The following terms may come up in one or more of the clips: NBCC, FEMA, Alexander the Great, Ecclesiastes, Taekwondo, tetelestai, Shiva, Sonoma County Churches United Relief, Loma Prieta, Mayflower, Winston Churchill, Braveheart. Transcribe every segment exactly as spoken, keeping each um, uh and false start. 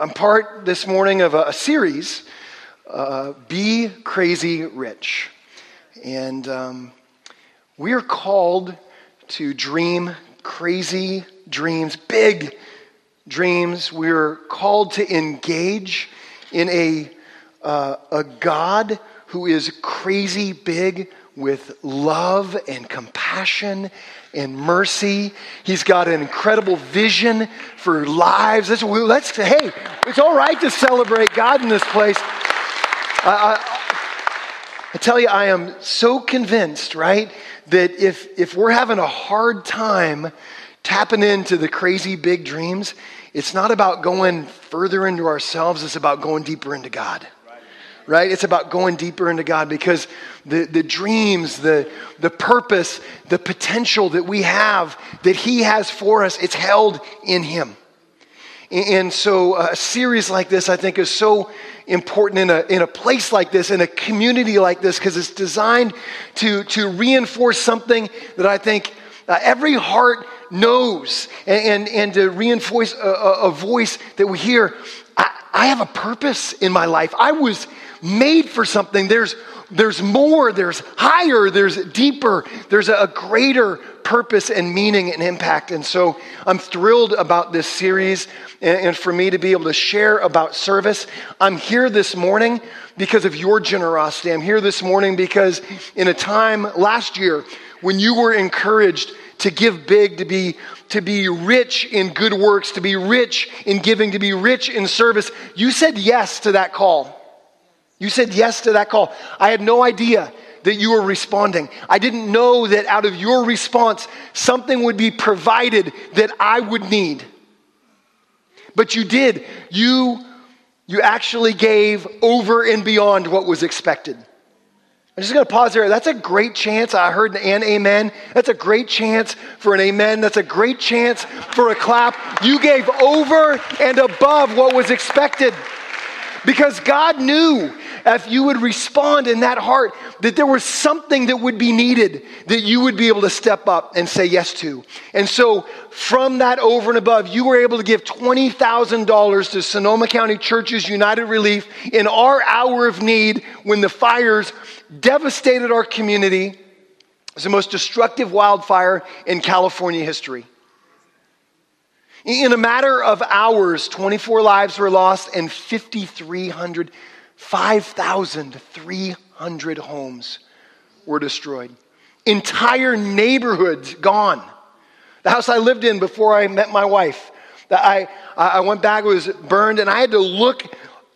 I'm part this morning of a, a series, uh, Be Crazy Rich. And um, we are called to dream crazy dreams, big dreams. We're called to engage in a uh, a God who is crazy big with love and compassion and mercy. He's got an incredible vision for lives. Let's, let's hey, it's all right to celebrate God in this place. I, I, I tell you, I am so convinced, right, that if if we're having a hard time tapping into the crazy big dreams, it's not about going further into ourselves. It's about going deeper into God. Right? It's about going deeper into God, because the, the dreams, the, the purpose, the potential that we have, that he has for us, it's held in him. And so a series like this, I think, is so important in a in a place like this, in a community like this, because it's designed to, to reinforce something that I think uh, every heart knows, and, and, and to reinforce a, a voice that we hear. I, I have a purpose in my life. I was made for something. There's there's more, there's higher, there's deeper, there's a greater purpose and meaning and impact. And so I'm thrilled about this series, and, and for me to be able to share about service. I'm here this morning because of your generosity. I'm here this morning because in a time last year when you were encouraged to give big, to be to be rich in good works, to be rich in giving, to be rich in service, you said yes to that call. You said yes to that call. I had no idea that you were responding. I didn't know that out of your response, something would be provided that I would need. But you did. You, you actually gave over and beyond what was expected. I'm just going to pause there. That's a great chance. I heard an amen. That's a great chance for an amen. That's a great chance for a clap. You gave over and above what was expected, because God knew if you would respond in that heart that there was something that would be needed that you would be able to step up and say yes to. And so from that over and above, you were able to give twenty thousand dollars to Sonoma County Churches United Relief in our hour of need when the fires devastated our community. It was the most destructive wildfire in California history. In a matter of hours, twenty-four lives were lost and five thousand three hundred homes were destroyed. Entire neighborhoods gone. The house I lived in before I met my wife, that I, I went back, it was burned, and I had to look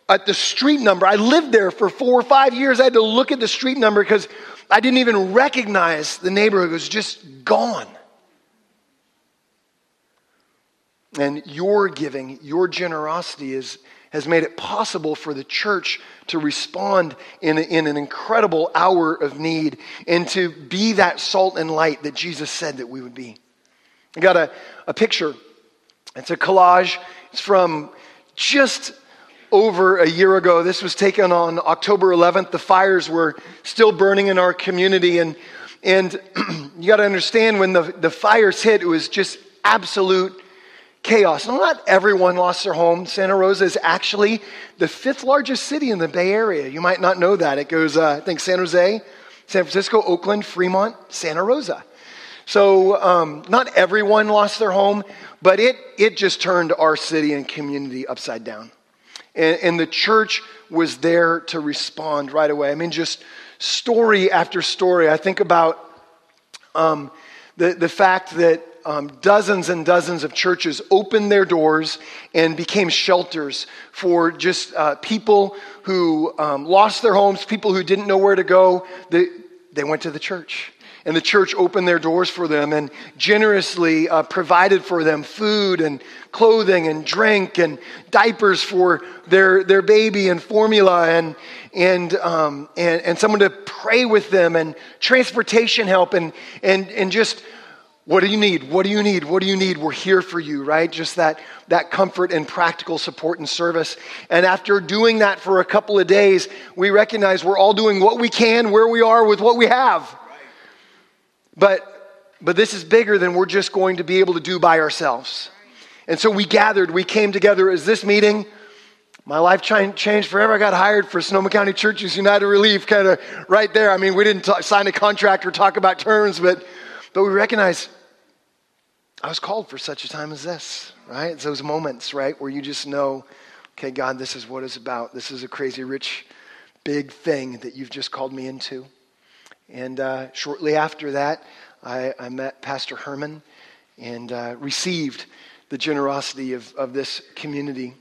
at the street number. I lived there for four or five years. I had to look at the street number because I didn't even recognize the neighborhood. It was just gone. And your giving, your generosity is, has made it possible for the church to respond in, a, in an incredible hour of need, and to be that salt and light that Jesus said that we would be. I got a, a picture. It's a collage. It's from just over a year ago. This was taken on October eleventh. The fires were still burning in our community. And, and you got to understand, when the, the fires hit, it was just absolute chaos. Now, not everyone lost their home. Santa Rosa is actually the fifth largest city in the Bay Area. You might not know that. It goes, uh, I think, San Jose, San Francisco, Oakland, Fremont, Santa Rosa. So um, not everyone lost their home, but it it just turned our city and community upside down. And, and the church was there to respond right away. I mean, just story after story. I think about um, the the fact that Um, dozens and dozens of churches opened their doors and became shelters for just uh, people who um, lost their homes, people who didn't know where to go. They, they went to the church, and the church opened their doors for them and generously uh, provided for them food and clothing and drink and diapers for their their baby, and formula, and and um, and, and someone to pray with them, and transportation help, and and and just. What do you need? What do you need? What do you need? We're here for you, right? Just that that comfort and practical support and service. And after doing that for a couple of days, we recognize we're all doing what we can, where we are, with what we have. But but this is bigger than we're just going to be able to do by ourselves. And so we gathered, we came together as this meeting My life changed forever. I got hired for Sonoma County Churches United Relief, kind of right there. I mean, we didn't talk, sign a contract or talk about terms, but but we recognize I was called for such a time as this, right? It's those moments, right, where you just know, okay, God, this is what it's about. This is a crazy, rich, big thing that you've just called me into. And uh, shortly after that, I, I met Pastor Herman and uh, received the generosity of, of this community.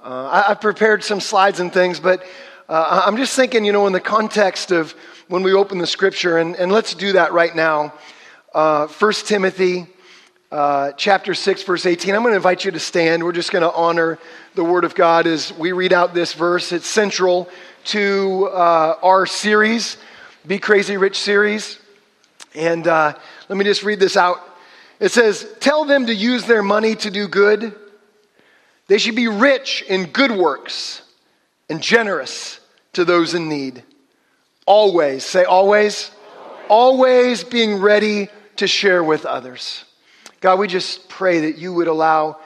Uh, I, I've prepared some slides and things, but uh, I'm just thinking, you know, in the context of when we open the scripture, and, and let's do that right now. Uh, First Timothy uh, chapter six, verse eighteen. I'm going to invite you to stand. We're just going to honor the word of God as we read out this verse. It's central to uh, our series, Be Crazy Rich series. And uh, let me just read this out. It says, tell them to use their money to do good. They should be rich in good works and generous to those in need. Always, say always, always, always being ready to share with others. God, we just pray that you would allow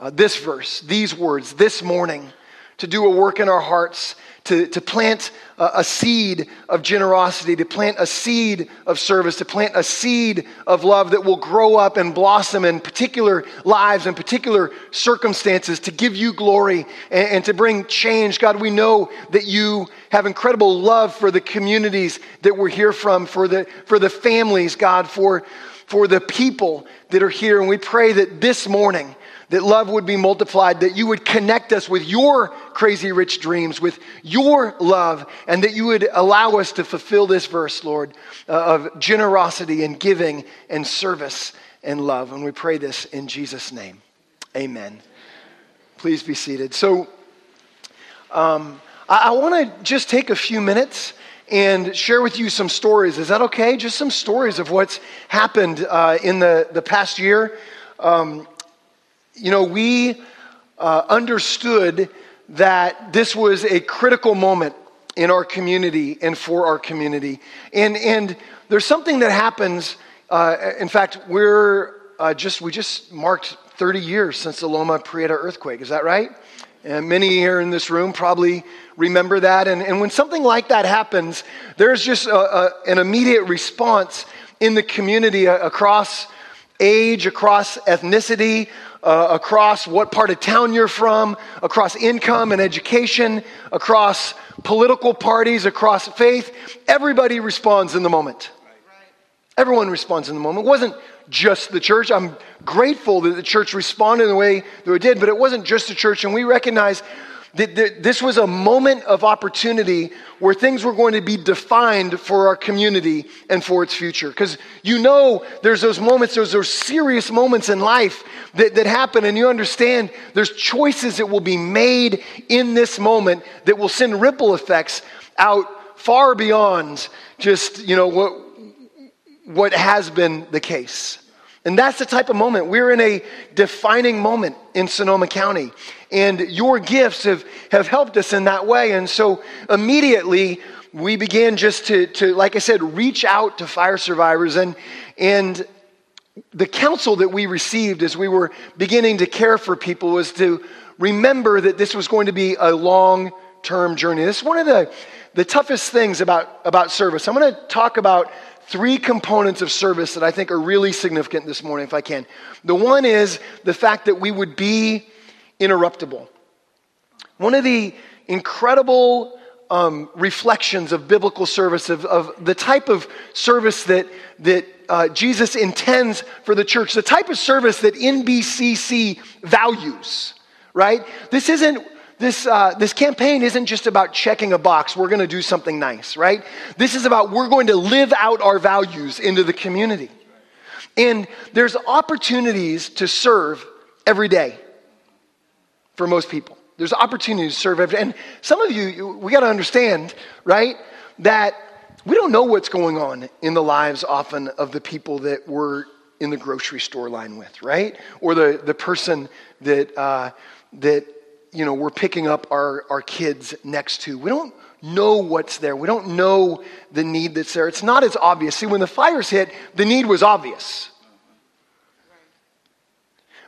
uh, this verse, these words, this morning, to do a work in our hearts, to, to plant a, a seed of generosity, to plant a seed of service, to plant a seed of love that will grow up and blossom in particular lives and particular circumstances to give you glory and, and to bring change. God, we know that you have incredible love for the communities that we're here from, for the for the families, God, for, for the people that are here. And we pray that this morning, that love would be multiplied, that you would connect us with your crazy rich dreams, with your love, and that you would allow us to fulfill this verse, Lord, uh, of generosity and giving and service and love. And we pray this in Jesus' name. Amen. Please be seated. So um, I, I want to just take a few minutes and share with you some stories. Is that okay? Just some stories of what's happened uh, in the, the past year. Um You know, we uh, understood that this was a critical moment in our community and for our community. And and there's something that happens. Uh, in fact, we're uh, just we just marked thirty years since the Loma Prieta earthquake. Is that right? And many here in this room probably remember that. And, and when something like that happens, there's just a, a, an immediate response in the community across age, across ethnicity, Uh, across what part of town you're from, across income and education, across political parties, across faith. Everybody responds in the moment. Right. Everyone responds in the moment. It wasn't just the church. I'm grateful that the church responded the way that it did, but it wasn't just the church. And we recognize that th- this was a moment of opportunity where things were going to be defined for our community and for its future. Because you know there's those moments, there's those serious moments in life that, that happen, and you understand there's choices that will be made in this moment that will send ripple effects out far beyond just, you know, what what has been the case. And that's the type of moment. We're in a defining moment in Sonoma County. And your gifts have, have helped us in that way. And so immediately we began just to, to, like I said, reach out to fire survivors. And, and the counsel that we received as we were beginning to care for people was to remember that this was going to be a long-term journey. This is one of the, the toughest things about, about service. I'm going to talk about three components of service that I think are really significant this morning, if I can. The one is the fact that we would be interruptible. One of the incredible um, reflections of biblical service, of, of the type of service that that uh, Jesus intends for the church, the type of service that N B C C values, right? This isn't This uh, this campaign isn't just about checking a box. We're going to do something nice, right? This is about we're going to live out our values into the community. And there's opportunities to serve every day for most people. There's opportunities to serve every day. And some of you, we got to understand, right, that we don't know what's going on in the lives often of the people that we're in the grocery store line with, right? Or the, the person that uh, that... you know, we're picking up our, our kids next to. We don't know what's there. We don't know the need that's there. It's not as obvious. See, when the fires hit, the need was obvious.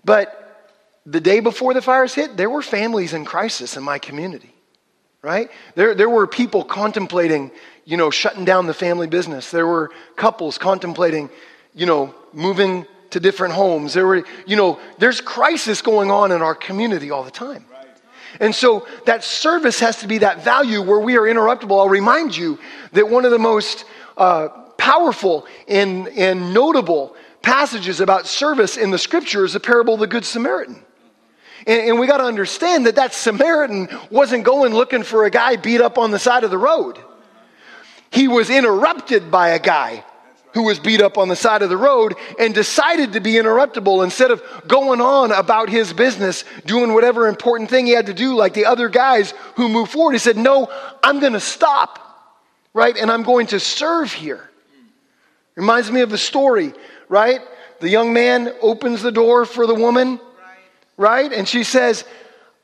But the day before the fires hit, there were families in crisis in my community, right? There, there were people contemplating, you know, shutting down the family business. There were couples contemplating, you know, moving to different homes. There were, you know, there's crisis going on in our community all the time. And so that service has to be that value where we are interruptible. I'll remind you that one of the most uh, powerful and, and notable passages about service in the scripture is the parable of the Good Samaritan. And, and we got to understand that that Samaritan wasn't going looking for a guy beat up on the side of the road. He was interrupted by a guy who was beat up on the side of the road and decided to be interruptible instead of going on about his business, doing whatever important thing he had to do like the other guys who moved forward. He said, no, I'm going to stop, right? And I'm going to serve here. Reminds me of the story, right? The young man opens the door for the woman, right? And she says,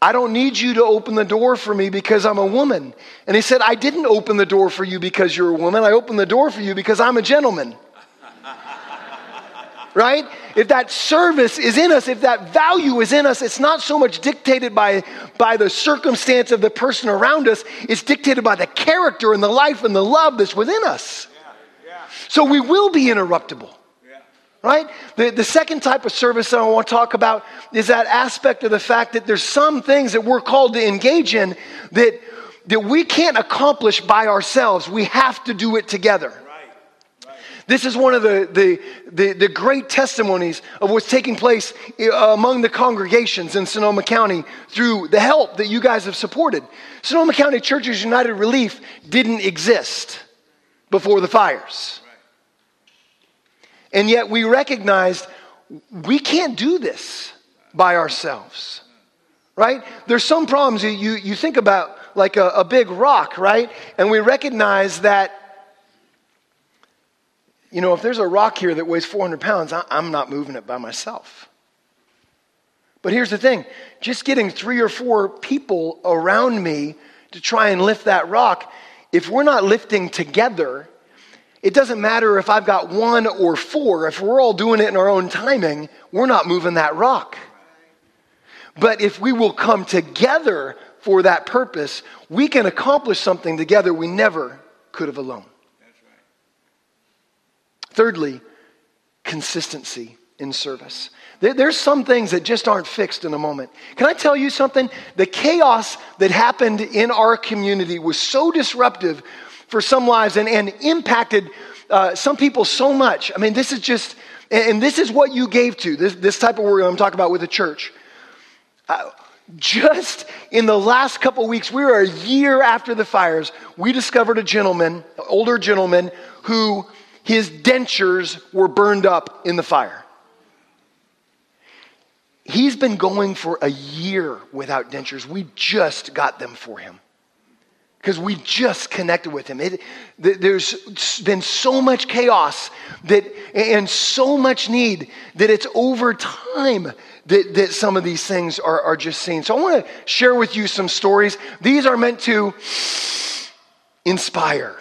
I don't need you to open the door for me because I'm a woman. And he said, I didn't open the door for you because you're a woman. I opened the door for you because I'm a gentleman. Right? If that service is in us, if that value is in us, it's not so much dictated by, by the circumstance of the person around us. It's dictated by the character and the life and the love that's within us. Yeah, yeah. So we will be interruptible. Yeah. Right? The, the second type of service that I want to talk about is that aspect of the fact that there's some things that we're called to engage in that, that we can't accomplish by ourselves. We have to do it together. This is one of the, the the the great testimonies of what's taking place among the congregations in Sonoma County through the help that you guys have supported. Sonoma County Churches United Relief didn't exist before the fires. And yet we recognized we can't do this by ourselves, right? There's some problems that you, you think about like a, a big rock, right? And we recognize that, you know, if there's a rock here that weighs four hundred pounds, I, I'm not moving it by myself. But here's the thing. Just getting three or four people around me to try and lift that rock, if we're not lifting together, it doesn't matter if I've got one or four. If we're all doing it in our own timing, we're not moving that rock. But if we will come together for that purpose, we can accomplish something together we never could have alone. Thirdly, consistency in service. There, there's some things that just aren't fixed in a moment. Can I tell you something? The chaos that happened in our community was so disruptive for some lives and, and impacted uh, some people so much. I mean, this is just, and this is what you gave to, this, this type of work I'm talking about with the church. Uh, just in the last couple weeks, we were a year after the fires, we discovered a gentleman, an older gentleman, who... his dentures were burned up in the fire. He's been going for a year without dentures. We just got them for him because we just connected with him. It, th- there's been so much chaos that and so much need that it's over time that, that some of these things are, are just seen. So I want to share with you some stories. These are meant to inspire,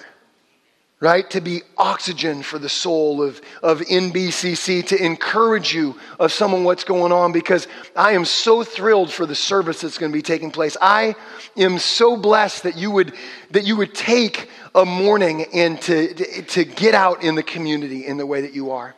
right? To be oxygen for the soul of, of N B C C, to encourage you of some of what's going on, because I am so thrilled for the service that's going to be taking place. I am so blessed that you would, that you would take a morning and to, to, to get out in the community in the way that you are.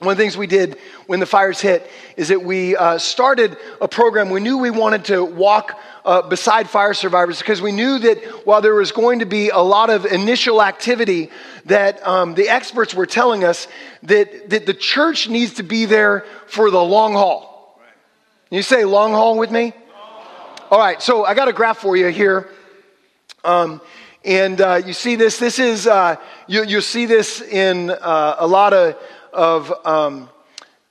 One of the things we did when the fires hit is that we uh, started a program. We knew we wanted to walk uh, beside fire survivors because we knew that while there was going to be a lot of initial activity, that um, the experts were telling us that, that the church needs to be there for the long haul. Can you say long haul with me? All right, so I got a graph for you here. Um, and uh, you see this. This is, uh, you, you'll see this in uh, a lot of... of um,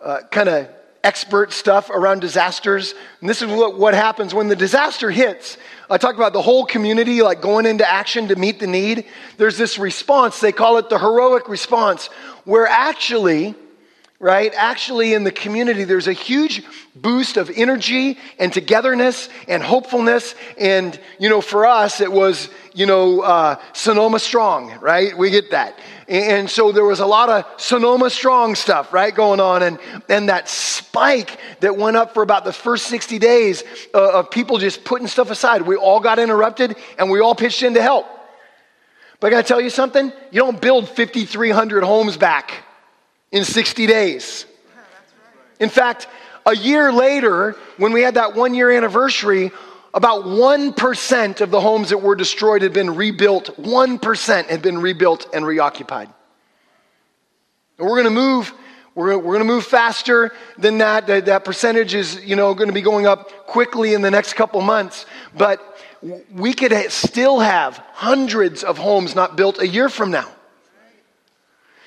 uh, kind of expert stuff around disasters. And this is what, what happens when the disaster hits. I talk about the whole community like going into action to meet the need. There's this response, they call it the heroic response, where actually right? Actually, in the community, there's a huge boost of energy and togetherness and hopefulness. And, you know, for us, it was, you know, uh, Sonoma Strong, right? We get that. And so there was a lot of Sonoma Strong stuff, right, going on. And, and that spike that went up for about the first sixty days uh, of people just putting stuff aside. We all got interrupted and we all pitched in to help. But I got to tell you something, you don't build fifty-three hundred homes back in sixty days. In fact, a year later, when we had that one-year anniversary, about one percent of the homes that were destroyed had been rebuilt. one percent had been rebuilt and reoccupied. And we're going to move. We're, we're going to move faster than that. That, that percentage is, you know, going to be going up quickly in the next couple months. But we could ha- still have hundreds of homes not built a year from now.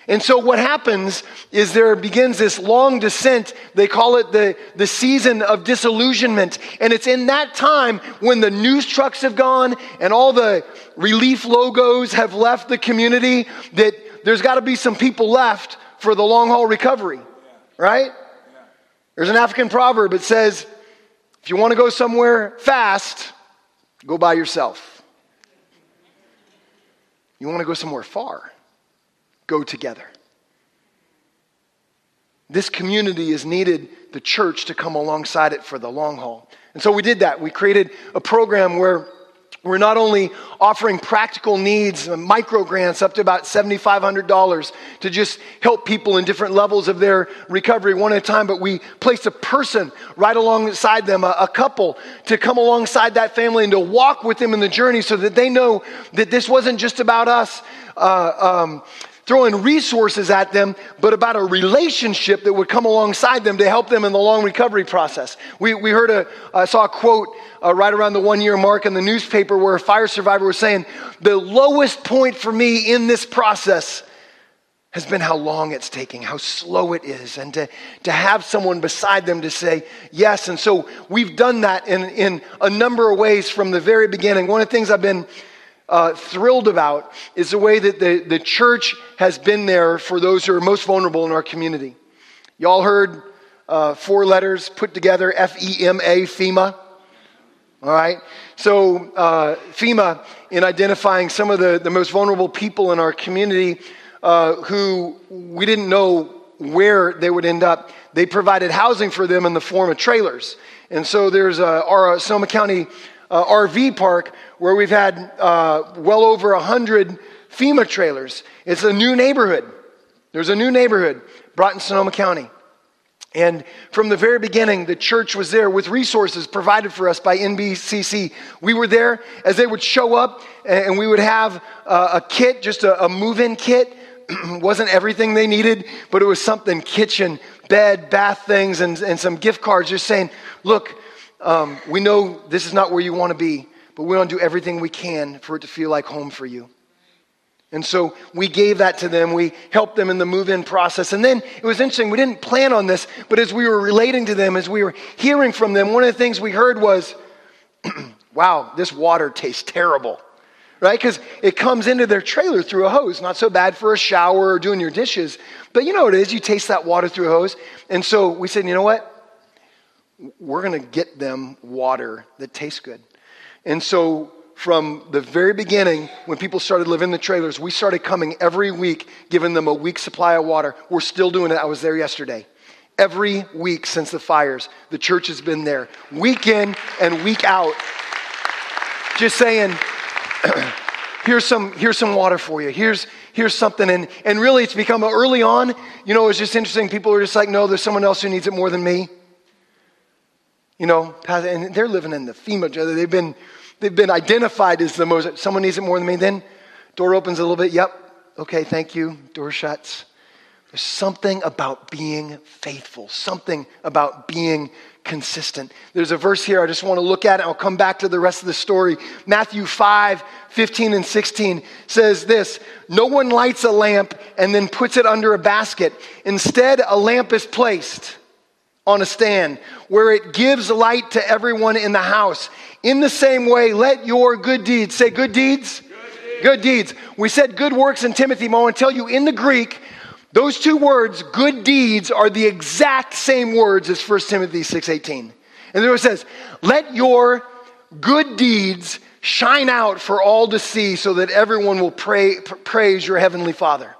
And so what happens is there begins this long descent. They call it the, the season of disillusionment. And it's in that time when the news trucks have gone and all the relief logos have left the community that there's got to be some people left for the long haul recovery, right? There's an African proverb that says, if you want to go somewhere fast, go by yourself. You want to go somewhere far, go together. This community has needed the church to come alongside it for the long haul. And so we did that. We created a program where we're not only offering practical needs, micro grants up to about seven thousand five hundred dollars to just help people in different levels of their recovery one at a time, but we placed a person right alongside them, a, a couple, to come alongside that family and to walk with them in the journey so that they know that this wasn't just about us uh, um, throwing resources at them, but about a relationship that would come alongside them to help them in the long recovery process. We we heard a, I saw a quote uh, right around the one year mark in the newspaper where a fire survivor was saying, the lowest point for me in this process has been how long it's taking, how slow it is, and to, to have someone beside them to say yes. And so we've done that in, in a number of ways from the very beginning. One of the things I've been Uh, thrilled about is the way that the, the church has been there for those who are most vulnerable in our community. Y'all heard uh, four letters put together, F E M A, FEMA. All right. So uh, FEMA, in identifying some of the, the most vulnerable people in our community uh, who we didn't know where they would end up, they provided housing for them in the form of trailers. And so there's a, our Sonoma County Uh, R V park where we've had uh, well over one hundred FEMA trailers. It's a new neighborhood. There's a new neighborhood brought in Sonoma County. And from the very beginning, the church was there with resources provided for us by N B C C. We were there as they would show up, and we would have uh, a kit, just a, a move-in kit. Wasn't everything they needed, but it was something, kitchen, bed, bath things, and, and some gift cards just saying, look, Um, we know this is not where you want to be, but we want to do everything we can for it to feel like home for you. And so we gave that to them. We helped them in the move-in process. And then it was interesting. We didn't plan on this, but as we were relating to them, as we were hearing from them, one of the things we heard was, wow, this water tastes terrible, right? Because it comes into their trailer through a hose. Not so bad for a shower or doing your dishes. But you know what it is. You taste that water through a hose. And so we said, you know what? We're going to get them water that tastes good. And so from the very beginning, when people started living in the trailers, we started coming every week, giving them a week's supply of water. We're still doing it. I was there yesterday. Every week since the fires, the church has been there, week in and week out, just saying, here's some here's some water for you. Here's here's something. And, and really, it's become early on, you know, it's just interesting. People are just like, no, there's someone else who needs it more than me. You know, and they're living in the FEMA. They've been, they've been identified as the most. Someone needs it more than me. Then door opens a little bit. Yep. Okay. Thank you. Door shuts. There's something about being faithful. Something about being consistent. There's a verse here I just want to look at. And I'll come back to the rest of the story. Matthew five, fifteen and sixteen says this. No one lights a lamp and then puts it under a basket. Instead, a lamp is placed on a stand where it gives light to everyone in the house. In the same way, let your good deeds, say good deeds? Good deeds. Good deeds. We said good works in Timothy, but I want to tell you in the Greek, Those two words, good deeds, are the exact same words as First Timothy six eighteen. And there it says, let your good deeds shine out for all to see so that everyone will pray, praise your heavenly Father.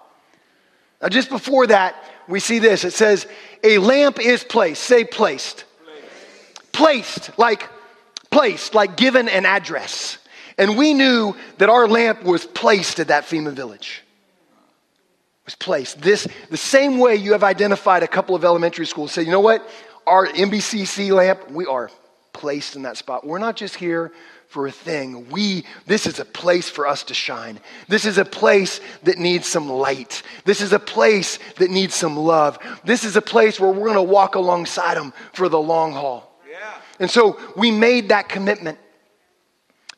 Now just before that, we see this. It says, a lamp is placed. Say placed. Placed, placed like placed, like given an address. And we knew that our lamp was placed at that FEMA village. It was placed. This, the same way you have identified a couple of elementary schools. Say, you know what? Our N B C C lamp, we are placed in that spot. We're not just here for a thing. We, this is a place for us to shine. This is a place that needs some light. This is a place that needs some love. This is a place where we're going to walk alongside them for the long haul. Yeah. And so we made that commitment.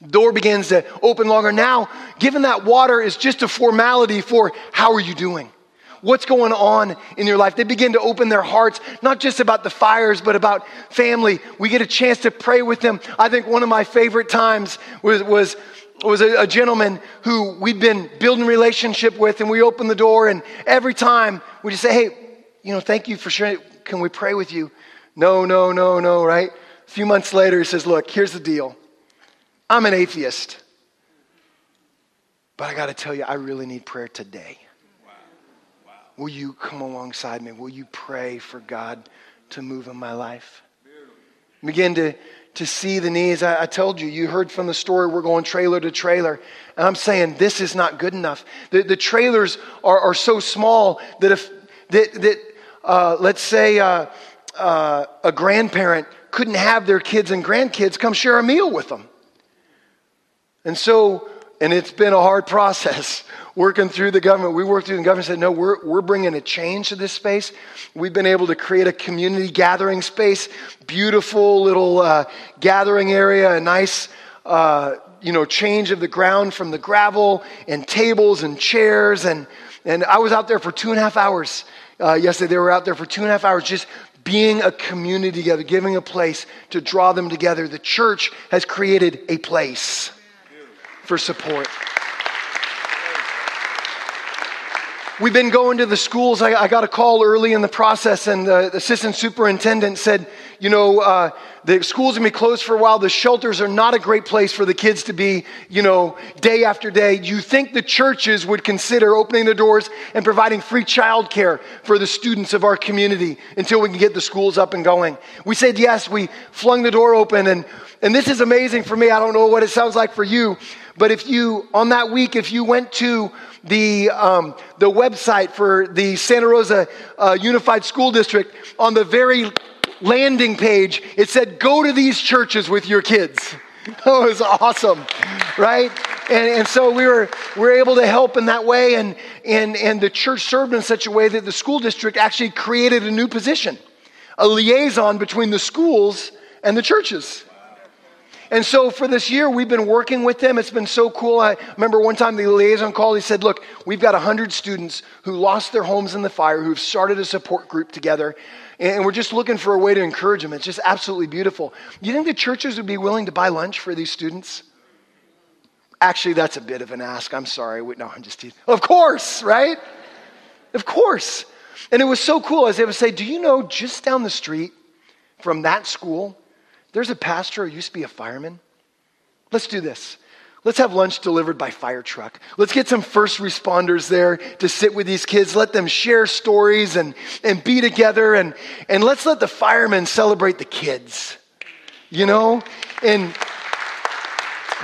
Door begins to open longer. Now, given that water is just a formality for how are you doing? What's going on in your life? They begin to open their hearts, not just about the fires, but about family. We get a chance to pray with them. I think one of my favorite times was was, was a, a gentleman who we'd been building a relationship with, and we opened the door, and every time we just say, hey, you know, thank you for sharing. Can we pray with you? No, no, no, no, right? A few months later, he says, look, here's the deal. I'm an atheist, but I got to tell you, I really need prayer today. Wow. Wow. Will you come alongside me? Will you pray for God to move in my life? Beautiful. Begin to, to see the needs. I, I told you, you heard from the story, we're going trailer to trailer. And I'm saying, this is not good enough. The, the trailers are, are so small that if, that, that uh, let's say uh, uh, a grandparent couldn't have their kids and grandkids come share a meal with them. And so, and it's been a hard process working through the government. We worked through the government and said, no, we're, we're bringing a change to this space. We've been able to create a community gathering space, beautiful little uh, gathering area, a nice, uh, you know, change of the ground from the gravel and tables and chairs. And, and I was out there for two and a half hours. Uh, yesterday, they were out there for two and a half hours just being a community together, giving a place to draw them together. The church has created a place for support. We've been going to the schools. I, I got a call early in the process, and the, the assistant superintendent said, you know, uh, the schools are going to be closed for a while. The shelters are not a great place for the kids to be, you know, day after day. Do you think the churches would consider opening their doors and providing free childcare for the students of our community until we can get the schools up and going? We said yes. We flung the door open, and and this is amazing for me. I don't know what it sounds like for you, but if you, on that week, if you went to the um, the website for the Santa Rosa uh, Unified School District, on the very landing page, it said, go to these churches with your kids. That was awesome, right? And and so we were we were able to help in that way, and and and the church served in such a way that the school district actually created a new position, a liaison between the schools and the churches. And so for this year, we've been working with them. It's been so cool. I remember one time the liaison called. He said, look, we've got one hundred students who lost their homes in the fire, who've started a support group together, and we're just looking for a way to encourage them. It's just absolutely beautiful. You think the churches would be willing to buy lunch for these students? Actually, that's a bit of an ask. I'm sorry. No, I'm just teasing. Of course, right? Of course. And it was so cool. I was able to say, do you know just down the street from that school, there's a pastor who used to be a fireman. Let's do this. Let's have lunch delivered by fire truck. Let's get some first responders there to sit with these kids. Let them share stories and, and be together. And, and let's let the firemen celebrate the kids, you know? And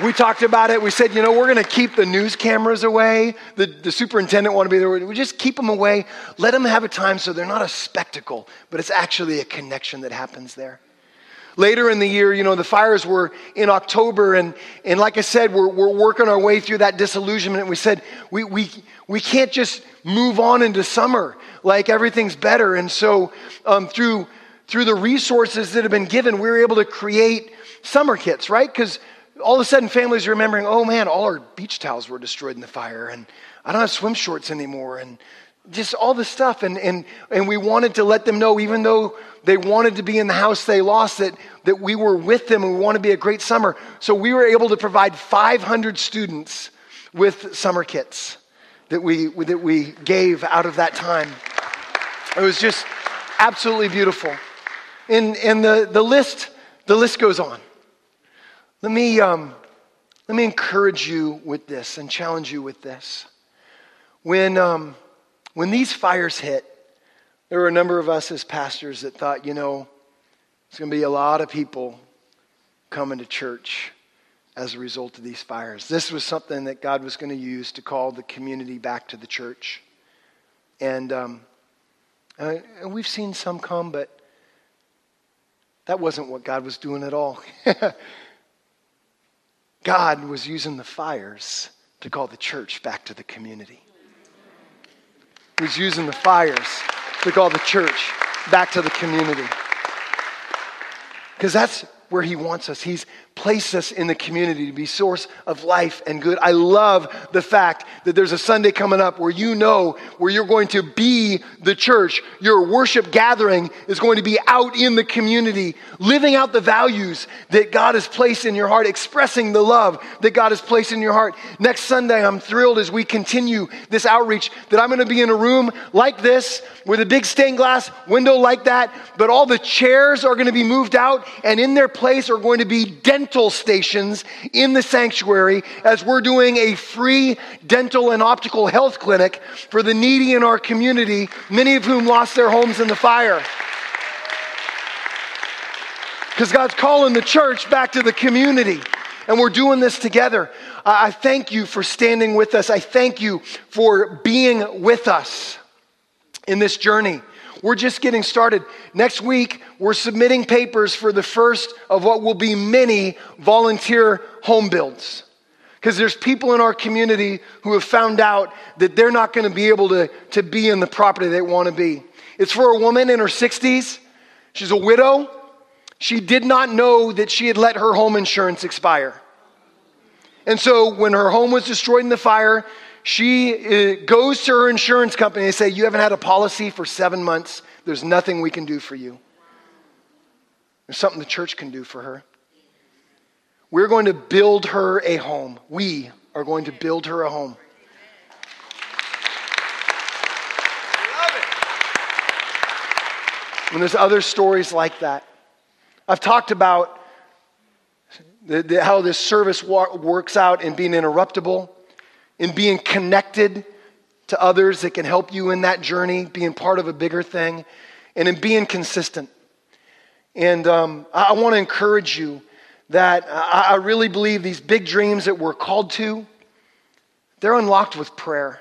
we talked about it. We said, you know, we're going to keep the news cameras away. The, the superintendent wanted to be there. We just keep them away. Let them have a time so they're not a spectacle, but it's actually a connection that happens there. Later in the year, you know, the fires were in October, and, and like I said, we're, we're working our way through that disillusionment. We said, we, we, we can't just move on into summer, like everything's better. And so um, through, through the resources that have been given, we were able to create summer kits, right? Because all of a sudden families are remembering, oh man, all our beach towels were destroyed in the fire, and I don't have swim shorts anymore, and just all this stuff. And, and, and we wanted to let them know, even though they wanted to be in the house they lost, that, that we were with them and we want to be a great summer. So we were able to provide five hundred students with summer kits that we that we gave out of that time. It was just absolutely beautiful. And and the, the list the list goes on. Let me um, let me encourage you with this and challenge you with this. When um, when these fires hit, there were a number of us as pastors that thought, you know, there's going to be a lot of people coming to church as a result of these fires. This was something that God was going to use to call the community back to the church. And um, uh, we've seen some come, but that wasn't what God was doing at all. God was using the fires to call the church back to the community. He was using the fires to call the church back to the community. Because that's where he wants us. He's placed us in the community to be source of life and good. I love the fact that there's a Sunday coming up where you know where you're going to be the church. Your worship gathering is going to be out in the community, living out the values that God has placed in your heart, expressing the love that God has placed in your heart. Next Sunday, I'm thrilled as we continue this outreach that I'm going to be in a room like this with a big stained glass window like that, but all the chairs are going to be moved out, and in their place are going to be dental stations in the sanctuary as we're doing a free dental and optical health clinic for the needy in our community, many of whom lost their homes in the fire. Because God's calling the church back to the community, and we're doing this together. I thank you for standing with us. I thank you for being with us in this journey. We're just getting started. Next week, we're submitting papers for the first of what will be many volunteer home builds. Because there's people in our community who have found out that they're not going to be able to, to be in the property they want to be. It's for a woman in her sixties. She's a widow. She did not know that she had let her home insurance expire. And so when her home was destroyed in the fire, she goes to her insurance company and say, you haven't had a policy for seven months. There's nothing we can do for you. There's something the church can do for her. We're going to build her a home. We are going to build her a home. And there's other stories like that. I've talked about the, the, how this service wa- works out in being interruptible, in being connected to others that can help you in that journey, being part of a bigger thing, and in being consistent. And um, I, I want to encourage you that I, I really believe these big dreams that we're called to, they're unlocked with prayer.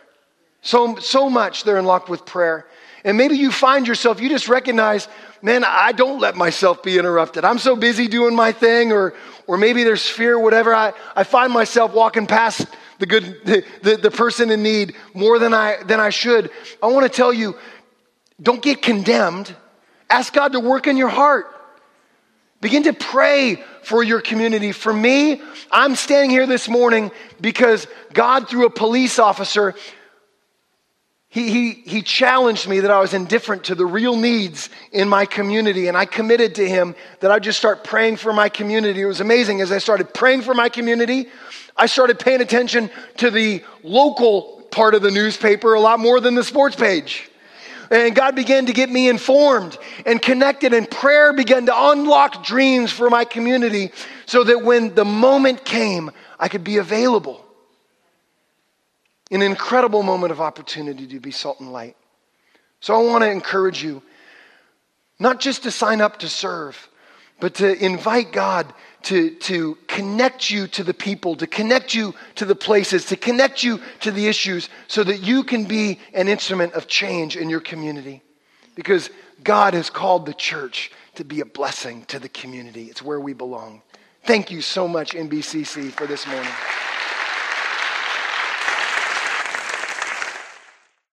So, so much they're unlocked with prayer. And maybe you find yourself, you just recognize, man, I don't let myself be interrupted. I'm so busy doing my thing, or or maybe there's fear, whatever. I, I find myself walking past the good, the, the, the person in need more than I than I should. I want to tell you, don't get condemned. Ask God to work in your heart. Begin to pray for your community. For me, I'm standing here this morning because God, through a police officer, he he he challenged me that I was indifferent to the real needs in my community, and I committed to him that I'd just start praying for my community. It was amazing. As I started praying for my community, I started paying attention to the local part of the newspaper a lot more than the sports page. And God began to get me informed and connected, and prayer began to unlock dreams for my community so that when the moment came, I could be available. An incredible moment of opportunity to be salt and light. So I want to encourage you, not just to sign up to serve, but to invite God to, to connect you to the people, to connect you to the places, to connect you to the issues so that you can be an instrument of change in your community. Because God has called the church to be a blessing to the community. It's where we belong. Thank you so much, N B C C, for this morning.